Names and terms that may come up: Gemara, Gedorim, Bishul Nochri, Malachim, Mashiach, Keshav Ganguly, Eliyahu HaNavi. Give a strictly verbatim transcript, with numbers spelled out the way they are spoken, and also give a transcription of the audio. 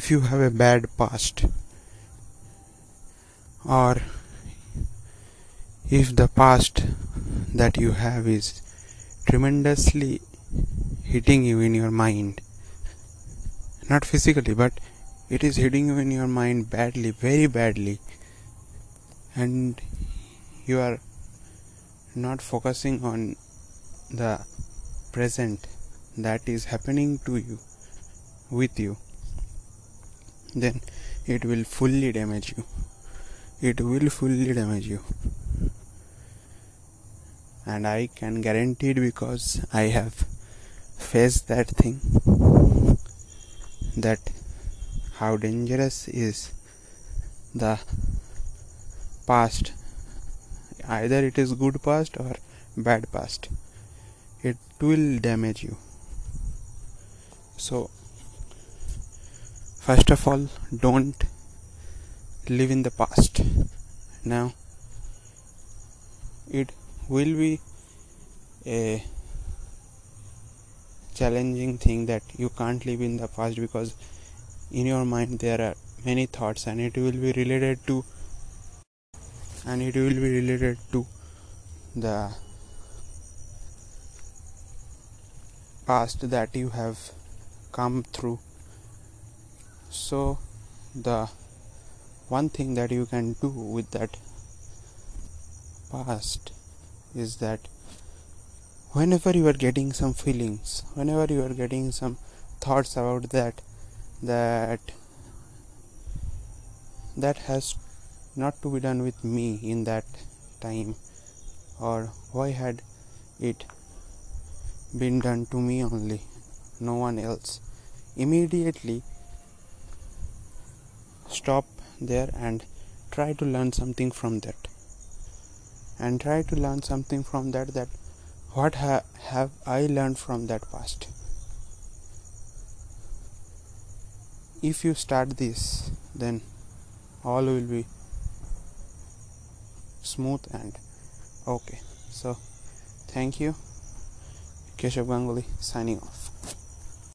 if you have a bad past, or if the past that you have is tremendously hitting you in your mind, not physically, but it is hitting you in your mind badly, very badly, and you are not focusing on the present that is happening to you, with you, then it will fully damage you. It will fully damage you. And I can guarantee it because I have faced that thing, that how dangerous is the past. Either it is good past or bad past. It will damage you. So, first of all, don't live in the past. Now, it will be a challenging thing that you can't live in the past, because in your mind there are many thoughts, and it will be related to and it will be related to the past that you have come through. So the one thing that you can do with that past is that whenever you are getting some feelings, whenever you are getting some thoughts about that, that that has not to be done with me in that time, or why had it been done to me only, no one else, immediately stop there and try to learn something from that and try to learn something from that that what ha- have I learned from that past. If you start this, then all will be smooth and okay. So, thank you. Keshav Ganguly signing off.